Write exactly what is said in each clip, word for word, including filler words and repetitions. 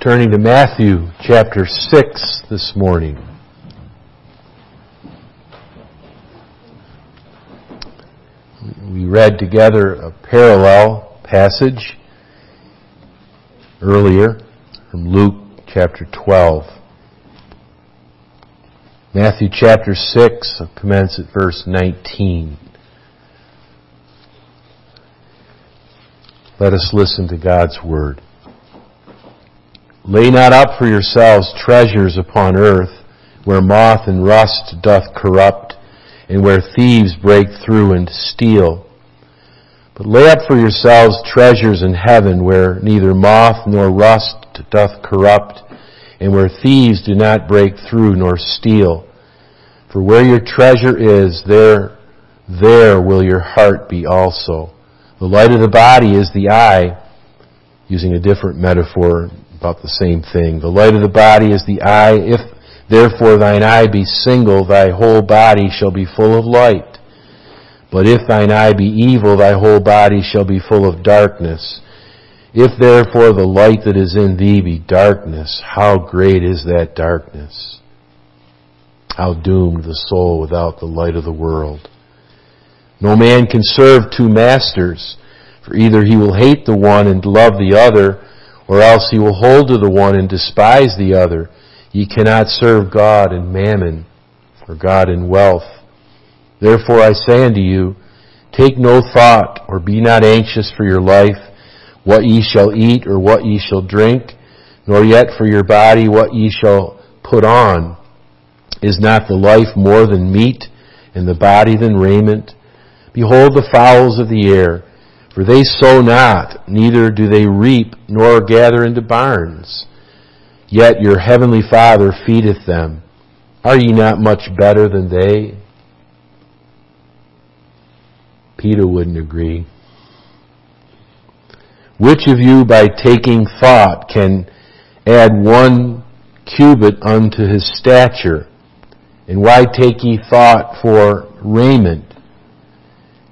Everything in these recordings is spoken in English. Turning to Matthew chapter six this morning. We read together a parallel passage earlier from Luke chapter twelve. Matthew chapter six, I'll commence at verse nineteen. Let us listen to God's Word. Lay not up for yourselves treasures upon earth, where moth and rust doth corrupt, and where thieves break through and steal. But lay up for yourselves treasures in heaven, where neither moth nor rust doth corrupt, and where thieves do not break through nor steal. For where your treasure is, there, there will your heart be also. The light of the body is the eye, using a different metaphor. About the same thing. The light of the body is the eye. If therefore thine eye be single, thy whole body shall be full of light. But if thine eye be evil, thy whole body shall be full of darkness. If therefore the light that is in thee be darkness, how great is that darkness? How doomed the soul without the light of the world. No man can serve two masters, for either he will hate the one and love the other, or else he will hold to the one and despise the other. Ye cannot serve God and mammon, or God and wealth. Therefore I say unto you, take no thought, or be not anxious for your life, what ye shall eat or what ye shall drink, nor yet for your body what ye shall put on. Is not the life more than meat, and the body than raiment? Behold the fowls of the air, for they sow not, neither do they reap, nor gather into barns. Yet your heavenly Father feedeth them. Are ye not much better than they? Peter wouldn't agree. Which of you by taking thought can add one cubit unto his stature? And why take ye thought for raiment?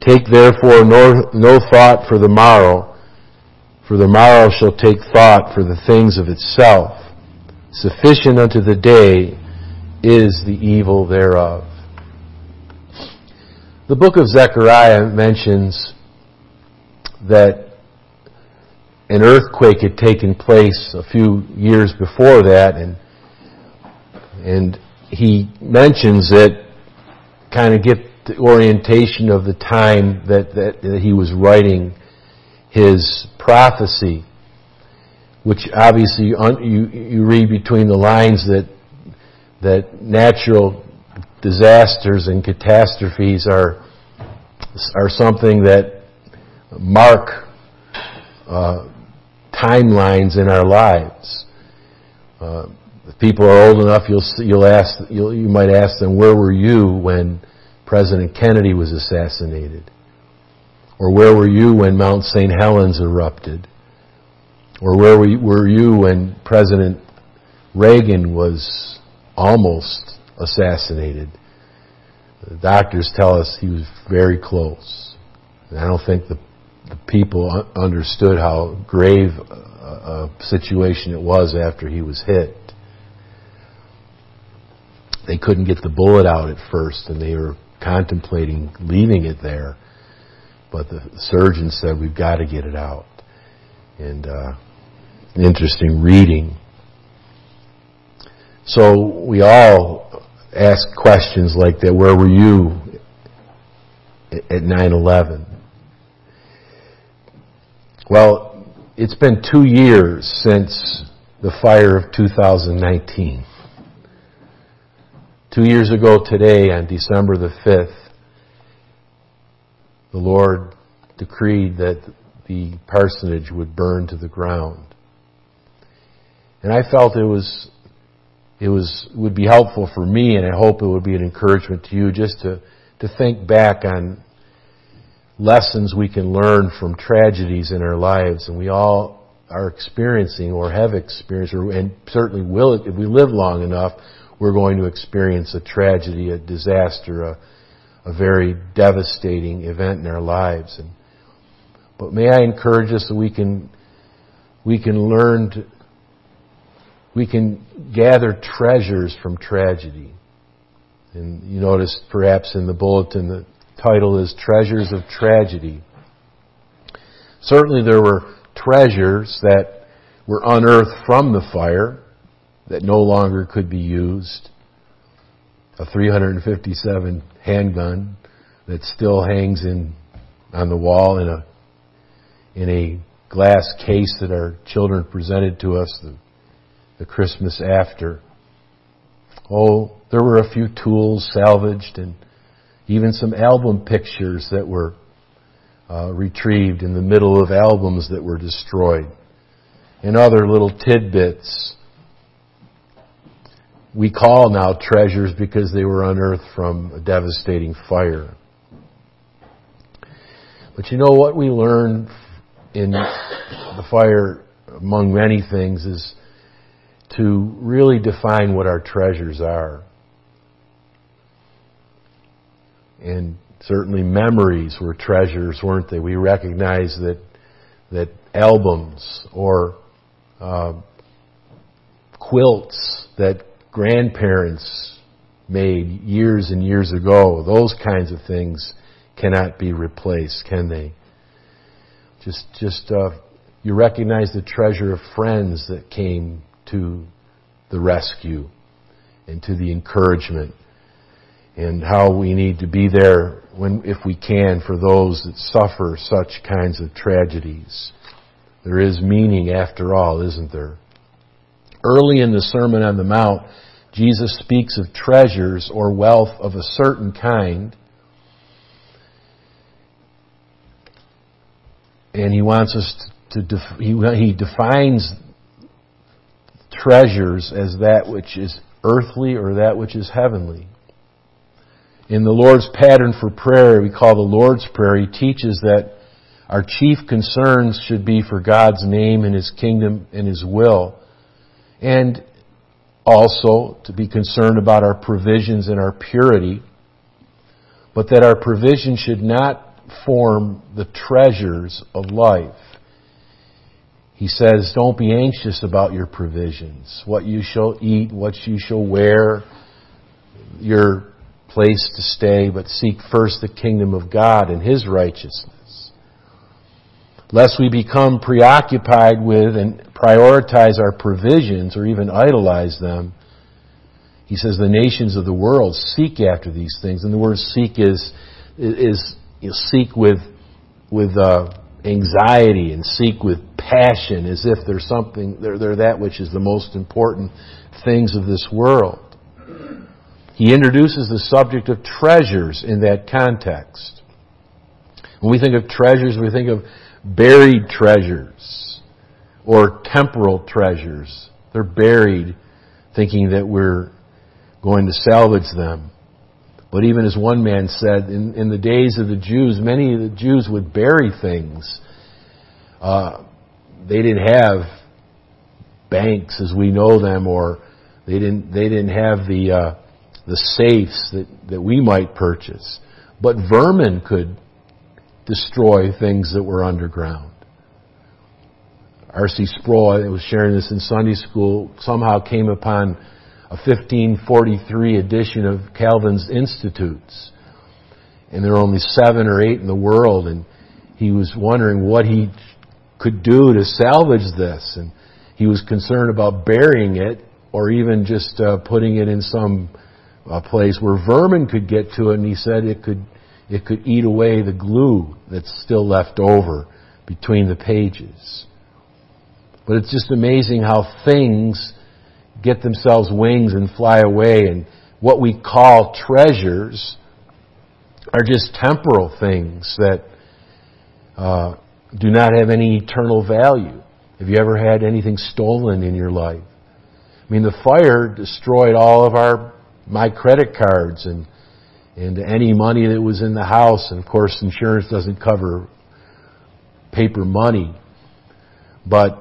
Take therefore no, no thought for the morrow, for the morrow shall take thought for the things of itself. Sufficient unto the day is the evil thereof. The book of Zechariah mentions that an earthquake had taken place a few years before that, and and he mentions it, kind of get the orientation of the time that, that, that he was writing his prophecy, which obviously you, you, you read between the lines that that natural disasters and catastrophes are are something that mark uh, timelines in our lives. Uh, if people are old enough, you'll you'll ask you'll, you might ask them, where were you when President Kennedy was assassinated? Or where were you when Mount Saint Helens erupted? Or where were you when President Reagan was almost assassinated? The doctors tell us he was very close. And I don't think the, the people understood how grave a, a situation it was after he was hit. They couldn't get the bullet out at first, and they were contemplating leaving it there, but the surgeon said, we've got to get it out. And uh, interesting reading. So we all ask questions like that. Where were you at nine eleven? Well, it's been two years since the fire of two thousand nineteen. Two years ago today, on December the fifth, the Lord decreed that the parsonage would burn to the ground. And I felt it was it was would be helpful for me, and I hope it would be an encouragement to you, just to, to think back on lessons we can learn from tragedies in our lives. And we all are experiencing or have experienced, or, and certainly will, if we live long enough, we're going to experience a tragedy, a disaster, a, a very devastating event in our lives. And, but may I encourage us that we can we can learn to, we can gather treasures from tragedy. And you notice perhaps in the bulletin the title is Treasures of Tragedy. Certainly there were treasures that were unearthed from the fire that no longer could be used. A three fifty-seven handgun that still hangs in on the wall in a in a glass case that our children presented to us the, the Christmas after. Oh, there were a few tools salvaged, and even some album pictures that were uh, retrieved in the middle of albums that were destroyed, and other little tidbits we call now treasures because they were unearthed from a devastating fire. But you know what we learned in the fire, among many things, is to really define what our treasures are. And certainly memories were treasures, weren't they? We recognize that that albums or uh, quilts that grandparents made years and years ago, those kinds of things cannot be replaced, can they? Just, just uh, you recognize the treasure of friends that came to the rescue and to the encouragement, and how we need to be there when, if we can, for those that suffer such kinds of tragedies. There is meaning after all, isn't there? Early in the Sermon on the Mount, Jesus speaks of treasures or wealth of a certain kind, and he wants us to, to def, he, he defines treasures as that which is earthly or that which is heavenly. In the Lord's pattern for prayer, we call the Lord's Prayer, he teaches that our chief concerns should be for God's name and His kingdom and His will, and also to be concerned about our provisions and our purity, but that our provision should not form the treasures of life. He says, don't be anxious about your provisions, what you shall eat, what you shall wear, your place to stay, but seek first the kingdom of God and His righteousness. Lest we become preoccupied with and prioritize our provisions or even idolize them, he says the nations of the world seek after these things. And the word seek is, is you know, seek with, with uh, anxiety, and seek with passion, as if there's something, they're, they're that which is the most important things of this world. He introduces the subject of treasures in that context. When we think of treasures, we think of buried treasures or temporal treasures. They're buried, thinking that we're going to salvage them. But even as one man said, in, in the days of the Jews, many of the Jews would bury things. Uh, they didn't have banks as we know them, or they didn't they didn't have the uh, the safes that, that we might purchase. But vermin could destroy things that were underground. R C Sproul, I was sharing this in Sunday school, somehow came upon a fifteen forty-three edition of Calvin's Institutes. And there are only seven or eight in the world, and he was wondering what he could do to salvage this. And he was concerned about burying it or even just uh, putting it in some uh, place where vermin could get to it. And he said it could it could eat away the glue that's still left over between the pages. But it's just amazing how things get themselves wings and fly away, and what we call treasures are just temporal things that uh, do not have any eternal value. Have you ever had anything stolen in your life? I mean, the fire destroyed all of our my credit cards and and any money that was in the house. And of course, insurance doesn't cover paper money, but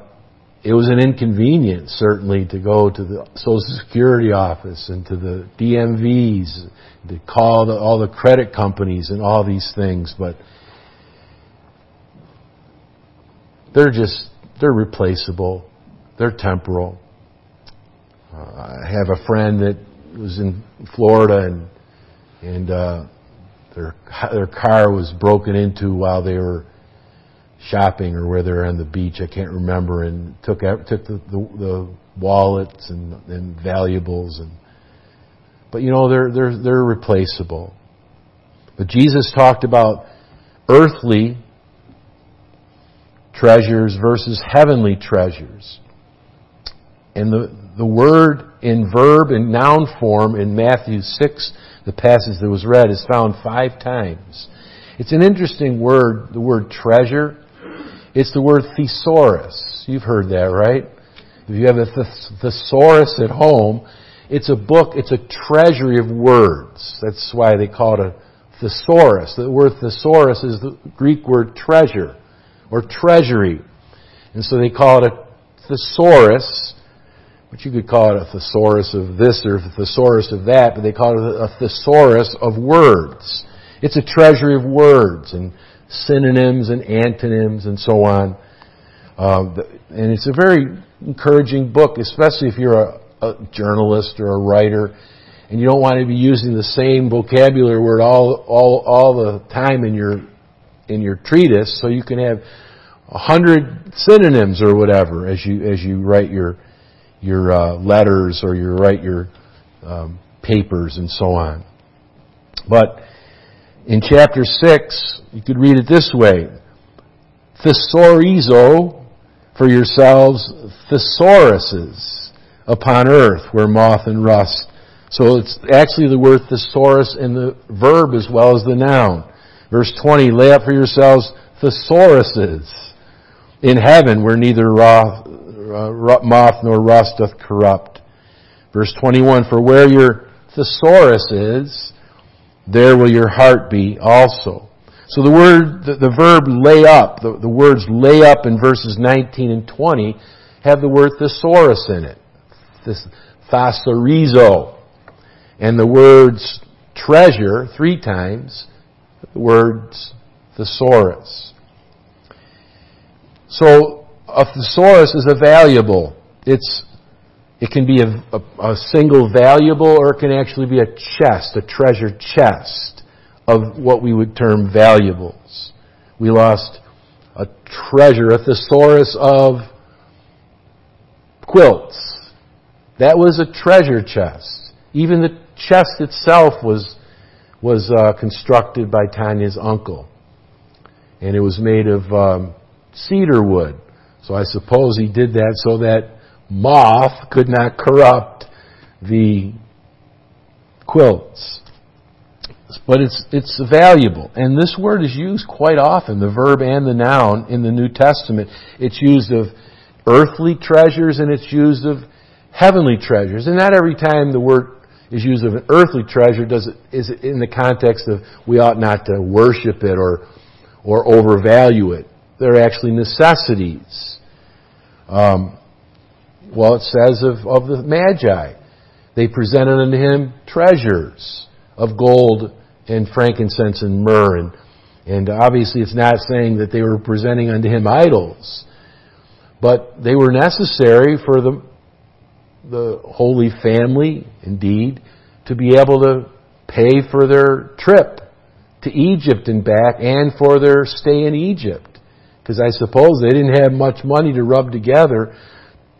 it was an inconvenience, certainly, to go to the Social Security office and to the D M Vs, to call the, all the credit companies and all these things. But they're just, they're replaceable. They're temporal. Uh, I have a friend that was in Florida, and and uh, their their car was broken into while they were shopping or where they're on the beach, I can't remember, and took took the, the, the wallets and, and valuables, and but you know they're they're they're replaceable. But Jesus talked about earthly treasures versus heavenly treasures, and the the word in verb and noun form in Matthew six, the passage that was read, is found five times. It's an interesting word, the word treasure. It's the word thesaurus. You've heard that, right? If you have a th- thesaurus at home, it's a book, it's a treasury of words. That's why they call it a thesaurus. The word thesaurus is the Greek word treasure or treasury. And so they call it a thesaurus, but you could call it a thesaurus of this or a thesaurus of that, but they call it a thesaurus of words. It's a treasury of words and synonyms and antonyms and so on. Uh, and it's a very encouraging book, especially if you're a, a journalist or a writer and you don't want to be using the same vocabulary word all, all, all the time in your, in your treatise, so you can have a hundred synonyms or whatever as you, as you write your, your uh, letters or you write your um, papers and so on. But in chapter six, you could read it this way: thesaurizo for yourselves thesauruses upon earth where moth and rust. So it's actually the word thesaurus in the verb as well as the noun. Verse twenty, lay up for yourselves thesauruses in heaven where neither roth, uh, moth nor rust doth corrupt. Verse twenty-one, for where your thesaurus is, there will your heart be also. So the word, the, the verb lay up, the, the words lay up in verses nineteen and twenty have the word thesaurus in it. This thesaurizo. And the words treasure three times, the words thesaurus. So a thesaurus is a valuable. It's It can be a, a, a single valuable, or it can actually be a chest, a treasure chest of what we would term valuables. We lost a treasure, a thesaurus of quilts. That was a treasure chest. Even the chest itself was was uh, constructed by Tanya's uncle, and it was made of um, cedar wood. So I suppose he did that so that moth could not corrupt the quilts. But it's it's valuable. And this word is used quite often, the verb and the noun, in the New Testament. It's used of earthly treasures and it's used of heavenly treasures. And not every time the word is used of an earthly treasure does it, is it in the context of we ought not to worship it or or overvalue it. They're actually necessities. Um Well, it says of, of the Magi, they presented unto him treasures of gold and frankincense and myrrh. And, and obviously it's not saying that they were presenting unto him idols, but they were necessary for the, the Holy Family, indeed, to be able to pay for their trip to Egypt and back and for their stay in Egypt. Because I suppose they didn't have much money to rub together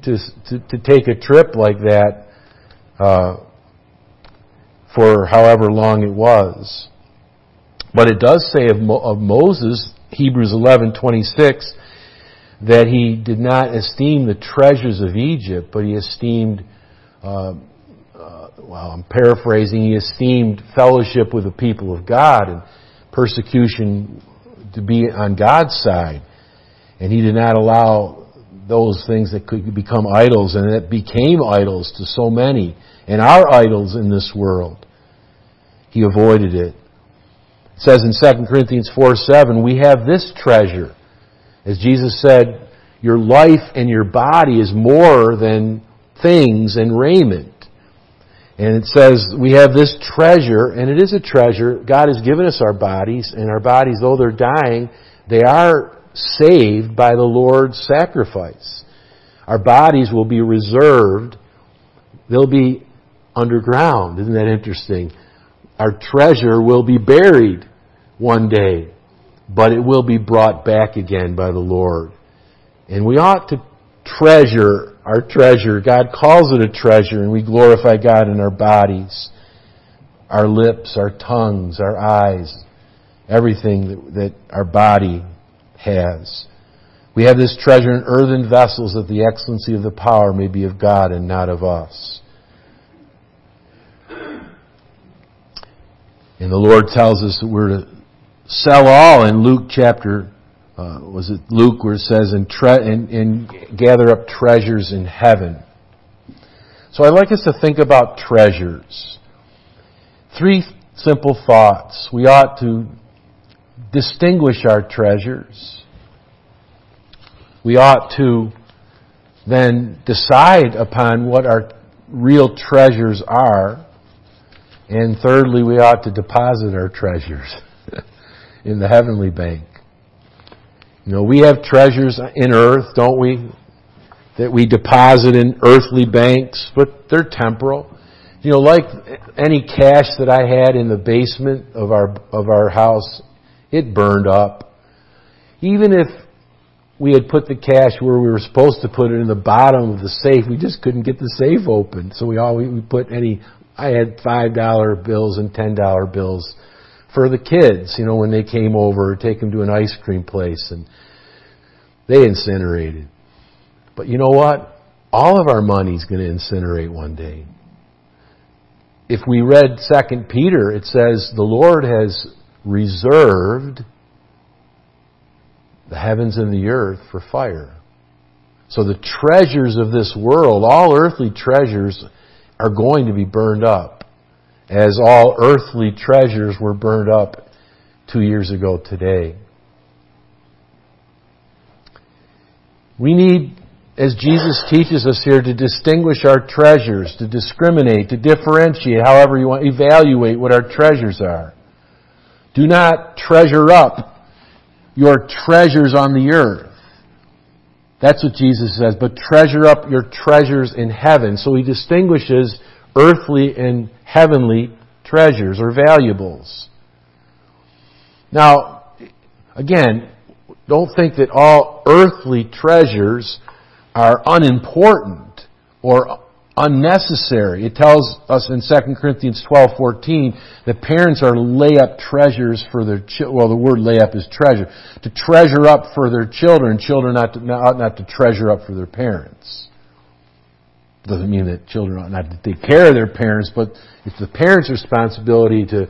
to to, to take a trip like that uh, for however long it was. But it does say of, Mo- of Moses, Hebrews eleven twenty-six, that he did not esteem the treasures of Egypt, but he esteemed, uh, uh, well, I'm paraphrasing, he esteemed fellowship with the people of God and persecution to be on God's side. And he did not allow those things that could become idols, and that became idols to so many, and are idols in this world. He avoided it. It says in Second Corinthians four seven, we have this treasure. As Jesus said, your life and your body is more than things and raiment. And it says, we have this treasure, and it is a treasure. God has given us our bodies, and our bodies, though they're dying, they are saved by the Lord's sacrifice. Our bodies will be reserved. They'll be underground. Isn't that interesting? Our treasure will be buried one day, but it will be brought back again by the Lord. And we ought to treasure our treasure. God calls it a treasure, and we glorify God in our bodies, our lips, our tongues, our eyes, everything that, that our body has. We have this treasure in earthen vessels, that the excellency of the power may be of God and not of us. And the Lord tells us that we're to sell all in Luke chapter, uh, was it Luke where it says, and, tre- and, and gather up treasures in heaven. So I'd like us to think about treasures. Three simple thoughts. We ought to distinguish our treasures. We ought to then decide upon what our real treasures are. And thirdly, we ought to deposit our treasures in the heavenly bank. You know, we have treasures in earth, don't we, that we deposit in earthly banks, but they're temporal. You know, like any cash that I had in the basement of our of our house, it burned up. Even if we had put the cash where we were supposed to put it, in the bottom of the safe, we just couldn't get the safe open. So we all we put any. I had five dollar bills and ten dollar bills for the kids, you know, when they came over, take them to an ice cream place, and they incinerated. But you know what? All of our money's going to incinerate one day. If we read Second Peter, it says, the Lord has reserved the heavens and the earth for fire. So the treasures of this world, all earthly treasures, are going to be burned up, as all earthly treasures were burned up two years ago today. We need, as Jesus teaches us here, to distinguish our treasures, to discriminate, to differentiate, however you want, evaluate what our treasures are. Do not treasure up your treasures on the earth. That's what Jesus says, but treasure up your treasures in heaven. So he distinguishes earthly and heavenly treasures or valuables. Now, again, don't think that all earthly treasures are unimportant or unnecessary. It tells us in Second Corinthians twelve fourteen that parents are to lay up treasures for their children. Well, the word lay up is treasure. To treasure up for their children. Children ought not, not to treasure up for their parents. Doesn't mean that children ought not to take care of their parents, but it's the parents' responsibility to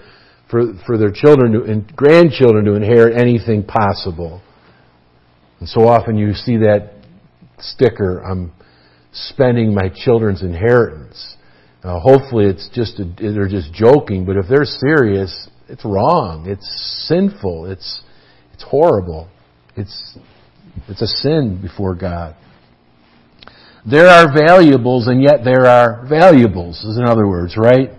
for, for their children to, and grandchildren to inherit anything possible. And so often you see that sticker, um, spending my children's inheritance. Uh, hopefully it's just, a, they're just joking, but if they're serious, it's wrong. It's sinful. It's, it's horrible. It's, it's a sin before God. There are valuables, and yet there are valuables, is in other words, right?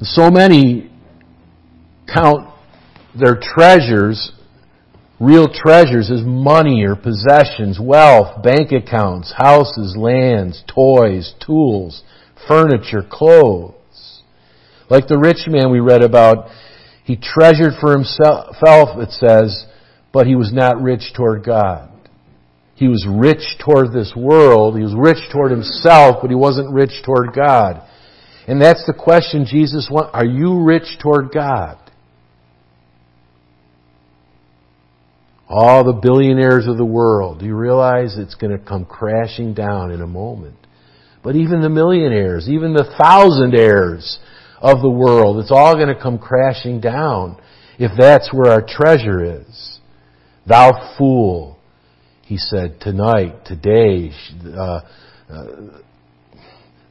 So many count their treasures, real treasures, is money or possessions, wealth, bank accounts, houses, lands, toys, tools, furniture, clothes. Like the rich man we read about, he treasured for himself, it says, but he was not rich toward God. He was rich toward this world. He was rich toward himself, but he wasn't rich toward God. And that's the question Jesus wants. Are you rich toward God? All the billionaires of the world, do you realize it's going to come crashing down in a moment? But even the millionaires, even the thousandaires of the world, it's all going to come crashing down if that's where our treasure is. Thou fool, he said, tonight, today, uh, uh,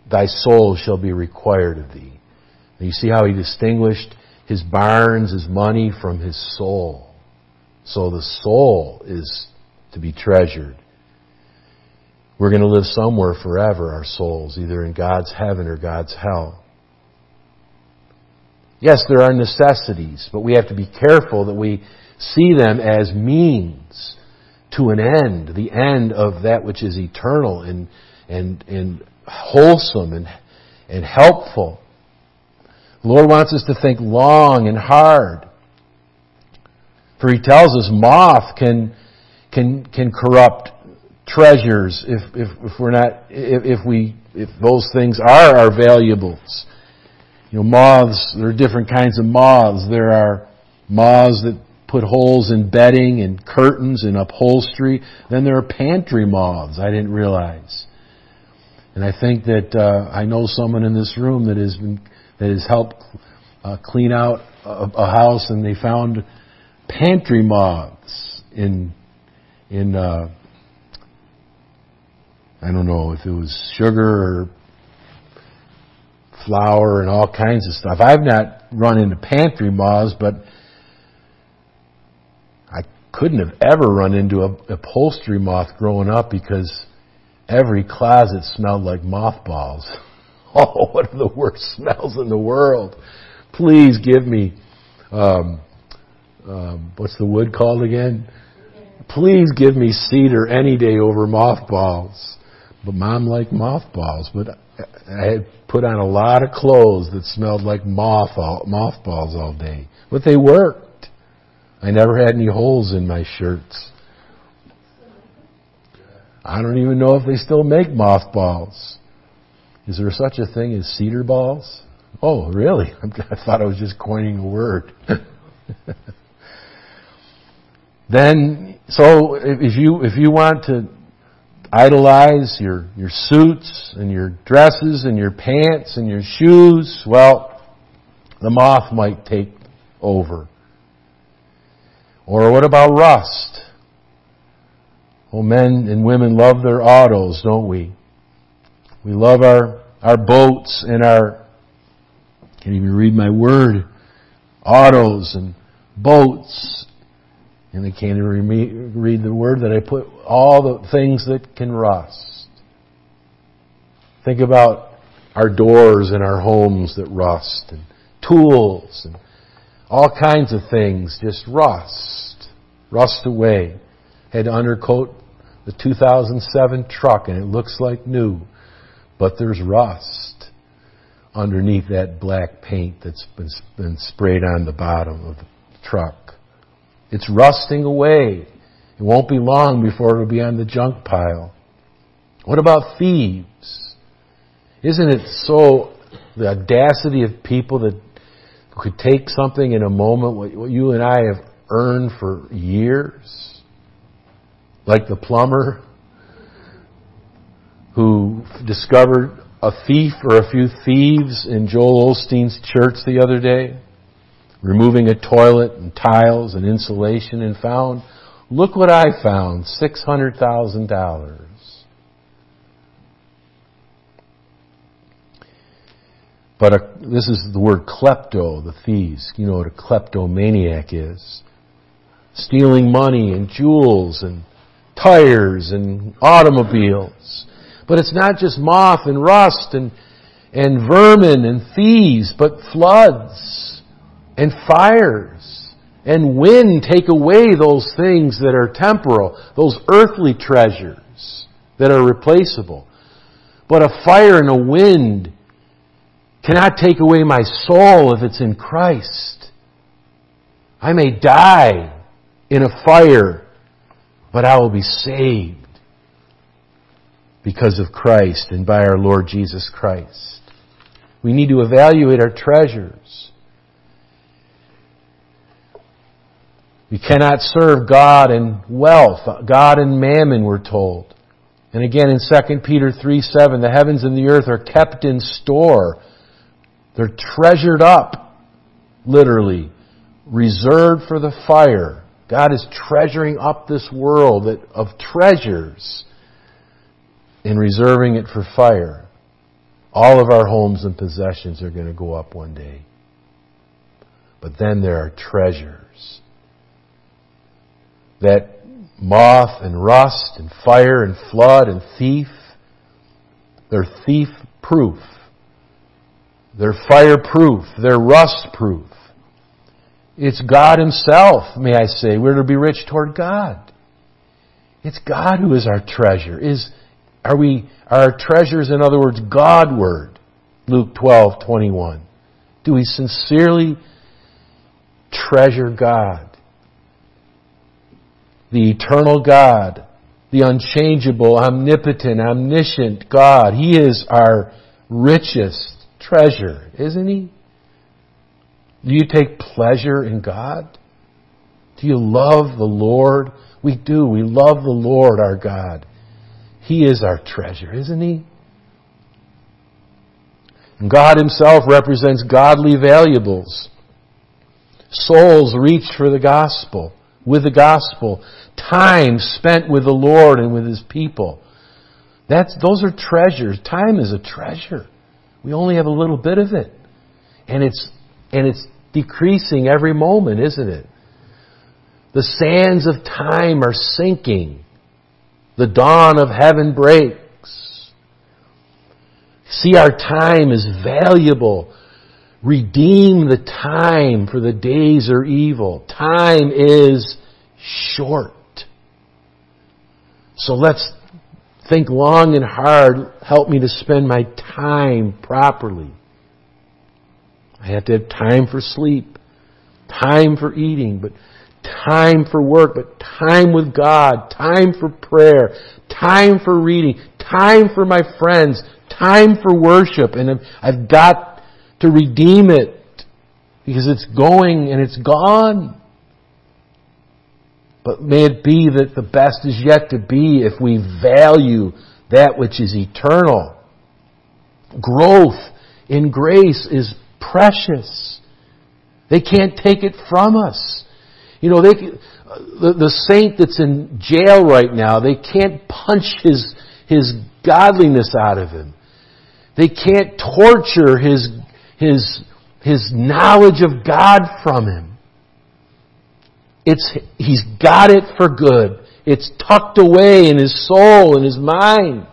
thy soul shall be required of thee. And you see how he distinguished his barns, his money, from his soul. So the soul is to be treasured. We're going to live somewhere forever, our souls, either in God's heaven or God's hell. Yes, there are necessities, but we have to be careful that we see them as means to an end, the end of that which is eternal and and and wholesome and and helpful. The Lord wants us to think long and hard. For He tells us moth can can can corrupt treasures if if, if we're not if, if we if those things are our valuables. You know, moths, there are different kinds of moths. There are moths that put holes in bedding and curtains and upholstery. Then there are pantry moths. I didn't realize. And I think that uh, I know someone in this room that has been that has helped uh, clean out a, a house, and they found pantry moths in, in uh, I don't know if it was sugar or flour and all kinds of stuff. I've not run into pantry moths, but I couldn't have ever run into a upholstery moth growing up because every closet smelled like mothballs. Oh, what are the worst smells in the world? Please give me... Um, Um, what's the wood called again? Please give me cedar any day over mothballs. But Mom liked mothballs. But I had put on a lot of clothes that smelled like moth all, mothballs all day. But they worked. I never had any holes in my shirts. I don't even know if they still make mothballs. Is there such a thing as cedar balls? Oh, really? I thought I was just coining a word. Then, so if you if you want to idolize your, your suits and your dresses and your pants and your shoes, well, the moth might take over. Or what about rust? Oh, men and women love their autos, don't we? We love our, our boats and our... I can't even read my word. Autos and boats. And they can't even read the word that I put. All the things that can rust. Think about our doors and our homes that rust, and tools and all kinds of things just rust, rust away. Had to undercoat the two thousand seven truck, and it looks like new, but there's rust underneath that black paint that's been, been sprayed on the bottom of the truck. It's rusting away. It won't be long before it'll be on the junk pile. What about thieves? Isn't it so the audacity of people that could take something in a moment, what you and I have earned for years? Like the plumber who discovered a thief or a few thieves in Joel Osteen's church the other day, removing a toilet and tiles and insulation, and found, look what I found, six hundred thousand dollars. But a, this is the word klepto, the thieves. You know what a kleptomaniac is. Stealing money and jewels and tires and automobiles. But it's not just moth and rust and, and vermin and thieves, but floods and fires and wind take away those things that are temporal, those earthly treasures that are replaceable. But a fire and a wind cannot take away my soul if it's in Christ. I may die in a fire, but I will be saved because of Christ and by our Lord Jesus Christ. We need to evaluate our treasures. We cannot serve God and wealth, God and mammon, we're told. And again in Second Peter three seven, the heavens and the earth are kept in store. They're treasured up, literally, reserved for the fire. God is treasuring up this world of treasures and reserving it for fire. All of our homes and possessions are going to go up one day. But then there are treasures that moth and rust and fire and flood and thief, they're thief-proof. They're fire-proof. They're rust-proof. It's God Himself, may I say. We're to be rich toward God. It's God who is our treasure. Is Are we are our treasures, in other words, Godward? Luke twelve twenty-one. Do we sincerely treasure God? The eternal God, the unchangeable, omnipotent, omniscient God. He is our richest treasure, isn't He? Do you take pleasure in God? Do you love the Lord? We do. We love the Lord our God. He is our treasure, isn't He? And God Himself represents godly valuables. Souls reached for the gospel, with the gospel. Time spent with the Lord and with His people. That's, those are treasures. Time is a treasure. We only have a little bit of it. And it's And it's decreasing every moment, isn't it? The sands of time are sinking. The dawn of heaven breaks. See, our time is valuable. Redeem the time, for the days are evil. Time is short. So let's think long and hard. Help me to spend my time properly. I have to have time for sleep, time for eating, but time for work, but time with God, time for prayer, time for reading, time for my friends, time for worship. And I've got to redeem it because it's going and it's gone. But may it be that the best is yet to be if we value that which is eternal. Growth in grace is precious. They can't take it from us. You know, they can, the, the saint that's in jail right now, they can't punch his his godliness out of him. They can't torture his his his knowledge of God from him. It's he's got it for good. It's tucked away in his soul and his mind.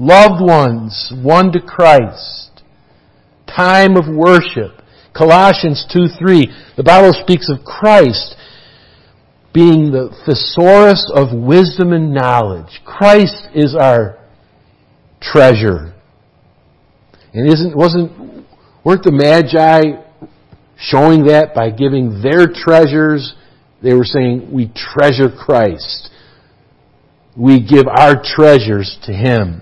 Loved ones, won to Christ. Time of worship. Colossians two three. The Bible speaks of Christ being the thesaurus of wisdom and knowledge. Christ is our treasure. And isn't wasn't weren't the Magi showing that by giving their treasures? They were saying, we treasure Christ. We give our treasures to Him.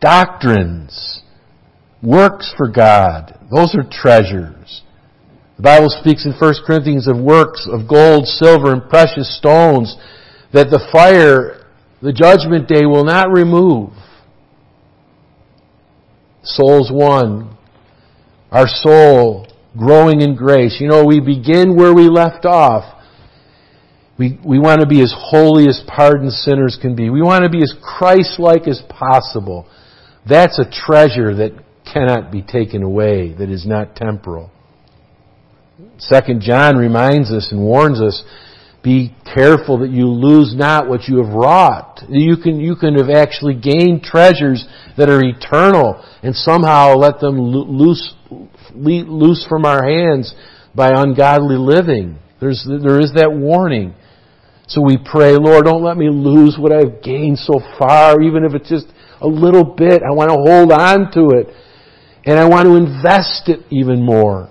Doctrines. Works for God. Those are treasures. The Bible speaks in First Corinthians of works of gold, silver, and precious stones that the fire, the judgment day, will not remove. Souls won. Our soul growing in grace. You know, we begin where we left off. We, we want to be as holy as pardoned sinners can be. We want to be as Christ-like as possible. That's a treasure that cannot be taken away, that is not temporal. Second John reminds us and warns us, be careful that you lose not what you have wrought. You can, you can have actually gained treasures that are eternal and somehow let them loose, loose from our hands by ungodly living. There's, there is that warning. So we pray, Lord, don't let me lose what I've gained so far, even if it's just a little bit. I want to hold on to it. And I want to invest it even more.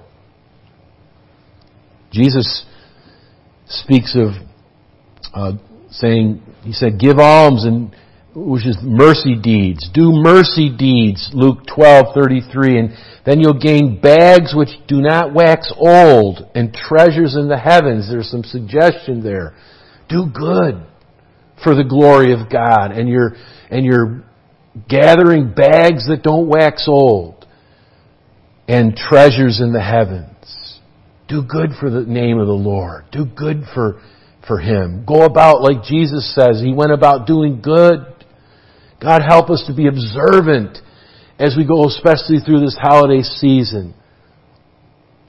Jesus speaks of uh, saying, he said, give alms, and which is mercy deeds. Do mercy deeds, Luke twelve thirty three, and then you'll gain bags which do not wax old, and treasures in the heavens. There's some suggestion there. Do good for the glory of God, and you're and you're gathering bags that don't wax old, and treasures in the heavens. Do good for the name of the Lord. Do good for for Him. Go about like Jesus says. He went about doing good. God, help us to be observant as we go, especially through this holiday season.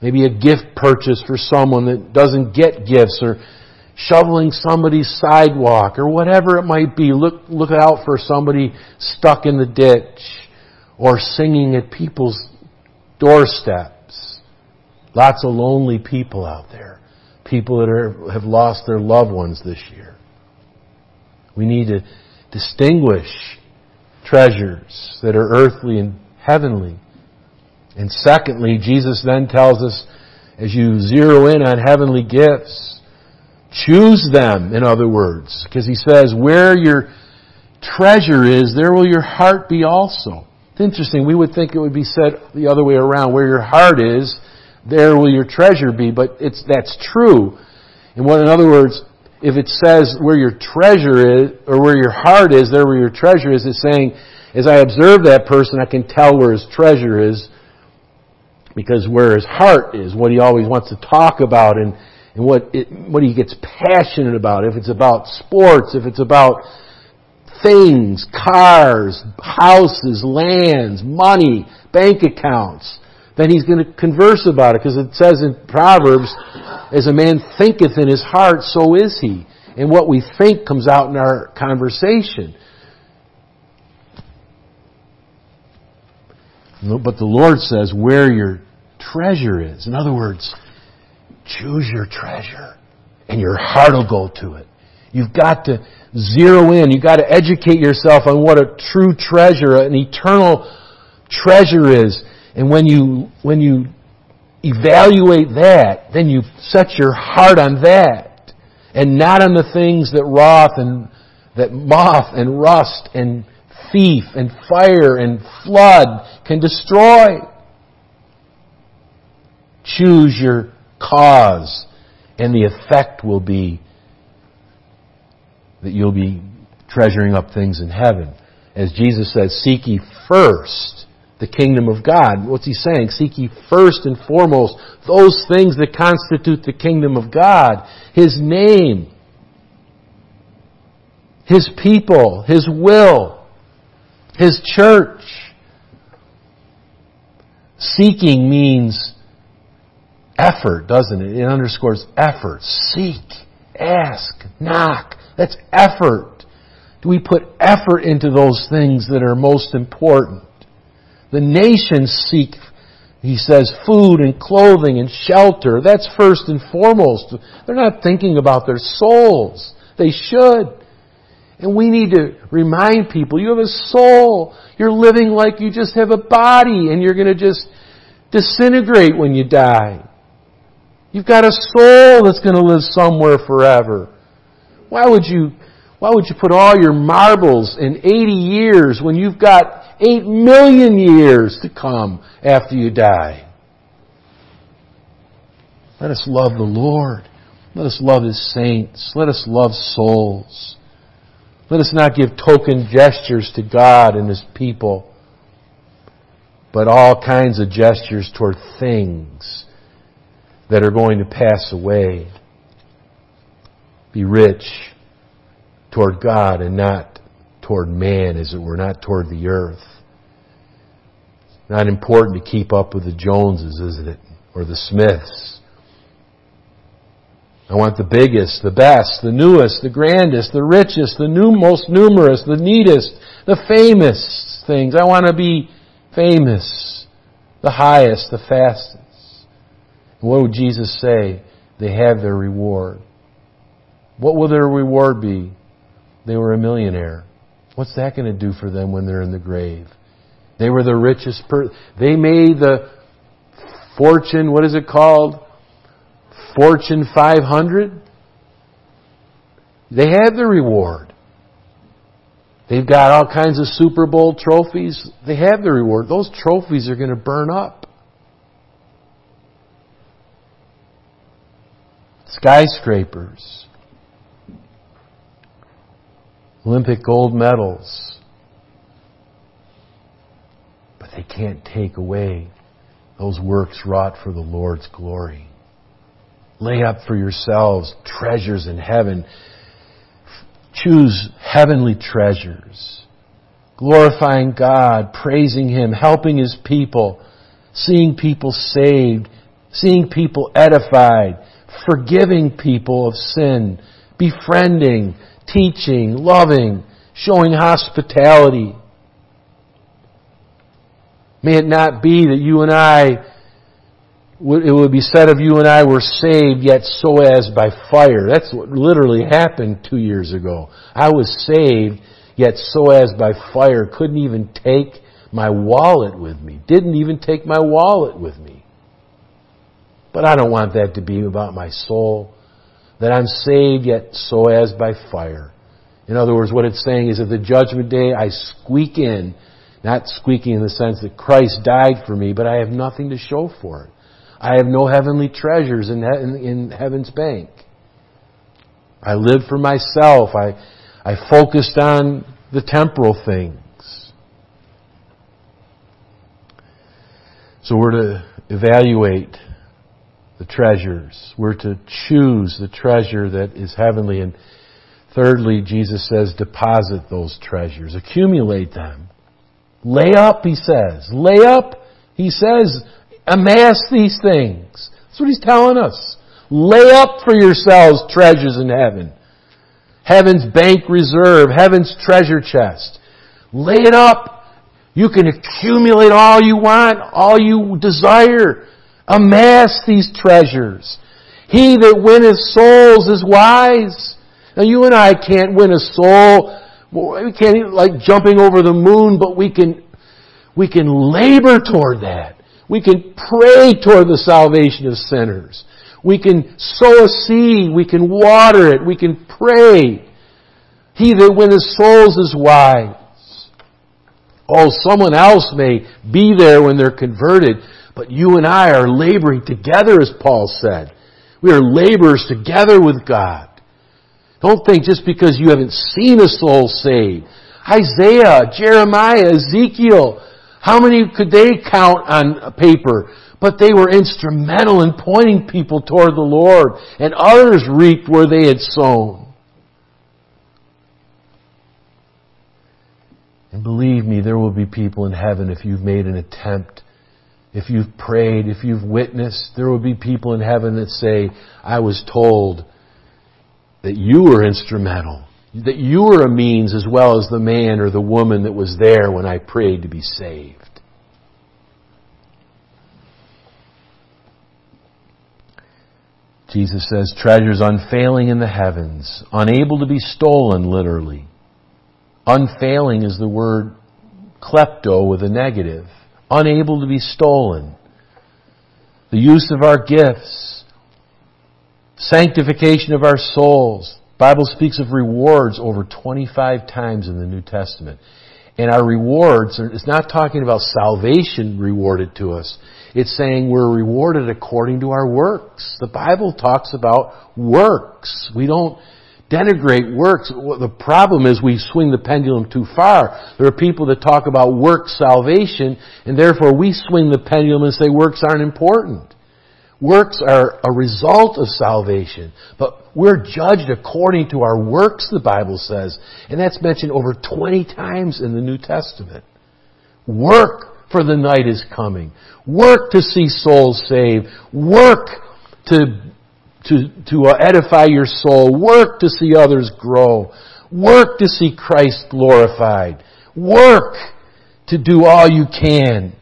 Maybe a gift purchase for someone that doesn't get gifts, or shoveling somebody's sidewalk, or whatever it might be. Look, look out for somebody stuck in the ditch, or singing at people's doorsteps. Lots of lonely people out there. People that are, have lost their loved ones this year. We need to distinguish treasures that are earthly and heavenly. And secondly, Jesus then tells us, as you zero in on heavenly gifts, choose them, in other words. Because he says, where your treasure is, there will your heart be also. It's interesting. We would think it would be said the other way around. Where your heart is, there will your treasure be. But it's that's true. And what, in other words, if it says where your treasure is, or where your heart is, there where your treasure is, it's saying, as I observe that person, I can tell where his treasure is, because where his heart is, what he always wants to talk about, and And what it, what he gets passionate about. If it's about sports, if it's about things, cars, houses, lands, money, bank accounts, then he's going to converse about it. Because it says in Proverbs, as a man thinketh in his heart, so is he. And what we think comes out in our conversation. But the Lord says, where your treasure is. In other words, choose your treasure, and your heart will go to it. You've got to zero in. You've got to educate yourself on what a true treasure, an eternal treasure is. And when you when you evaluate that, then you set your heart on that, and not on the things that rot and that moth and rust and thief and fire and flood can destroy. Choose your cause, and the effect will be that you'll be treasuring up things in heaven. As Jesus says, seek ye first the kingdom of God. What's he saying? Seek ye first and foremost those things that constitute the kingdom of God, His name, His people, His will, His church. Seeking means effort, doesn't it? It underscores effort. Seek, ask, knock. That's effort. Do we put effort into those things that are most important? The nations seek, he says, food and clothing and shelter. That's first and foremost. They're not thinking about their souls. They should. And we need to remind people, you have a soul. You're living like you just have a body, and you're going to just disintegrate when you die. You've got a soul that's going to live somewhere forever. Why would you, why would you put all your marbles in eighty years when you've got eight million years to come after you die? Let us love the Lord. Let us love His saints. Let us love souls. Let us not give token gestures to God and His people, but all kinds of gestures toward things that are going to pass away. Be rich toward God and not toward man, as it were, not toward the earth. Not important to keep up with the Joneses, isn't it? Or the Smiths. I want the biggest, the best, the newest, the grandest, the richest, the new, most numerous, the neatest, the famous things. I want to be famous, the highest, the fastest. What would Jesus say? They have their reward. What will their reward be? They were a millionaire. What's that going to do for them when they're in the grave? They were the richest person. They made the fortune, what is it called? Fortune five hundred? They have their reward. They've got all kinds of Super Bowl trophies. They have their reward. Those trophies are going to burn up. Skyscrapers. Olympic gold medals. But they can't take away those works wrought for the Lord's glory. Lay up for yourselves treasures in heaven. Choose heavenly treasures. Glorifying God, praising Him, helping His people, seeing people saved, seeing people edified, forgiving people of sin, befriending, teaching, loving, showing hospitality. May it not be that you and I, it would be said of you and I, were saved, yet so as by fire. That's what literally happened two years ago. I was saved, yet so as by fire. Couldn't even take my wallet with me. Didn't even take my wallet with me. But I don't want that to be about my soul. That I'm saved, yet so as by fire. In other words, what it's saying is at the judgment day, I squeak in. Not squeaking in the sense that Christ died for me, but I have nothing to show for it. I have no heavenly treasures in in heaven's bank. I lived for myself. I, I focused on the temporal things. So we're to evaluate the treasures. We're to choose the treasure that is heavenly. And thirdly, Jesus says, deposit those treasures. Accumulate them. Lay up, He says. Lay up, He says. Amass these things. That's what He's telling us. Lay up for yourselves treasures in heaven. Heaven's bank reserve. Heaven's treasure chest. Lay it up. You can accumulate all you want, all you desire. Amass these treasures. He that winneth souls is wise. Now you and I can't win a soul. We can't even, like jumping over the moon, but we can, we can labor toward that. We can pray toward the salvation of sinners. We can sow a seed. We can water it. We can pray. He that winneth souls is wise. Oh, someone else may be there when they're converted, but you and I are laboring together, as Paul said. We are laborers together with God. Don't think just because you haven't seen a soul saved. Isaiah, Jeremiah, Ezekiel, how many could they count on paper? But they were instrumental in pointing people toward the Lord, and others reaped where they had sown. And believe me, there will be people in heaven if you've made an attempt, if you've prayed, if you've witnessed. There will be people in heaven that say, I was told that you were instrumental, that you were a means as well as the man or the woman that was there when I prayed to be saved. Jesus says, treasures unfailing in the heavens, unable to be stolen, literally. Unfailing is the word klepto with a negative. Unable to be stolen. The use of our gifts. Sanctification of our souls. The Bible speaks of rewards over twenty-five times in the New Testament. And our rewards, it's not talking about salvation rewarded to us. It's saying we're rewarded according to our works. The Bible talks about works. We don't denigrate works. The problem is we swing the pendulum too far. There are people that talk about work salvation, and therefore we swing the pendulum and say works aren't important. Works are a result of salvation, but we're judged according to our works, the Bible says. And that's mentioned over twenty times in the New Testament. Work, for the night is coming. Work to see souls saved. Work to, to, to edify your soul. Work to see others grow. Work to see Christ glorified. Work to do all you can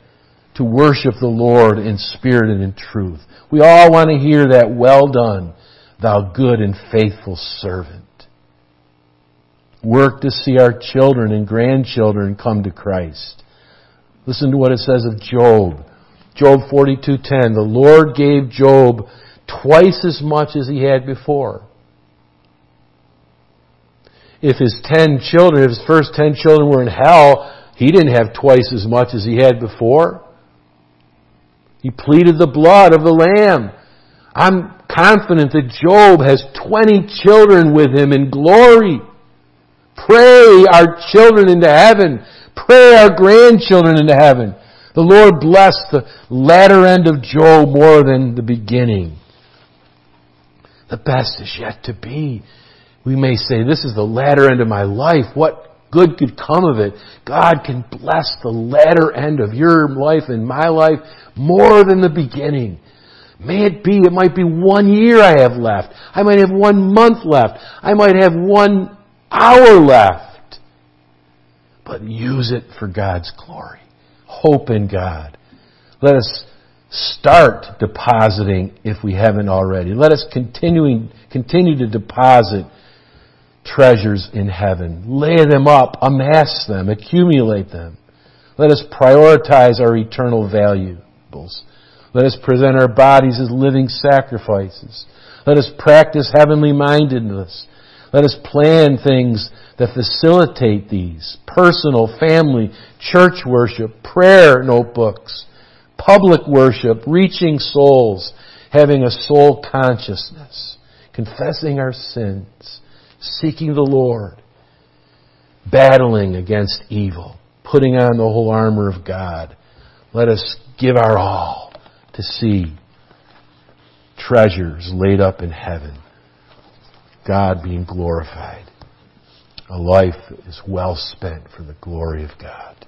to worship the Lord in spirit and in truth. We all want to hear that, well done, thou good and faithful servant. Work to see our children and grandchildren come to Christ. Listen to what it says of Job. Job forty-two ten, the Lord gave Job twice as much as he had before. if his ten children, if his first ten children were in hell, he didn't have twice as much as he had before. He pleaded the blood of the Lamb. I'm confident that Job has twenty children with him in glory. Pray our children into heaven. Pray our grandchildren into heaven. The Lord bless the latter end of Job more than the beginning. The best is yet to be. We may say, this is the latter end of my life. What good could come of it? God can bless the latter end of your life and my life more than the beginning. May it be, it might be one year I have left. I might have one month left. I might have one hour left. But use it for God's glory. Hope in God. Let us start depositing if we haven't already. Let us continuing, continue to deposit treasures in heaven. Lay them up, amass them, accumulate them. Let us prioritize our eternal valuables. Let us present our bodies as living sacrifices. Let us practice heavenly mindedness. Let us plan things that facilitate these. Personal, family, church worship, prayer notebooks, public worship, reaching souls, having a soul consciousness, confessing our sins, seeking the Lord, battling against evil, putting on the whole armor of God. Let us give our all to see treasures laid up in heaven, God being glorified. A life that is well spent for the glory of God.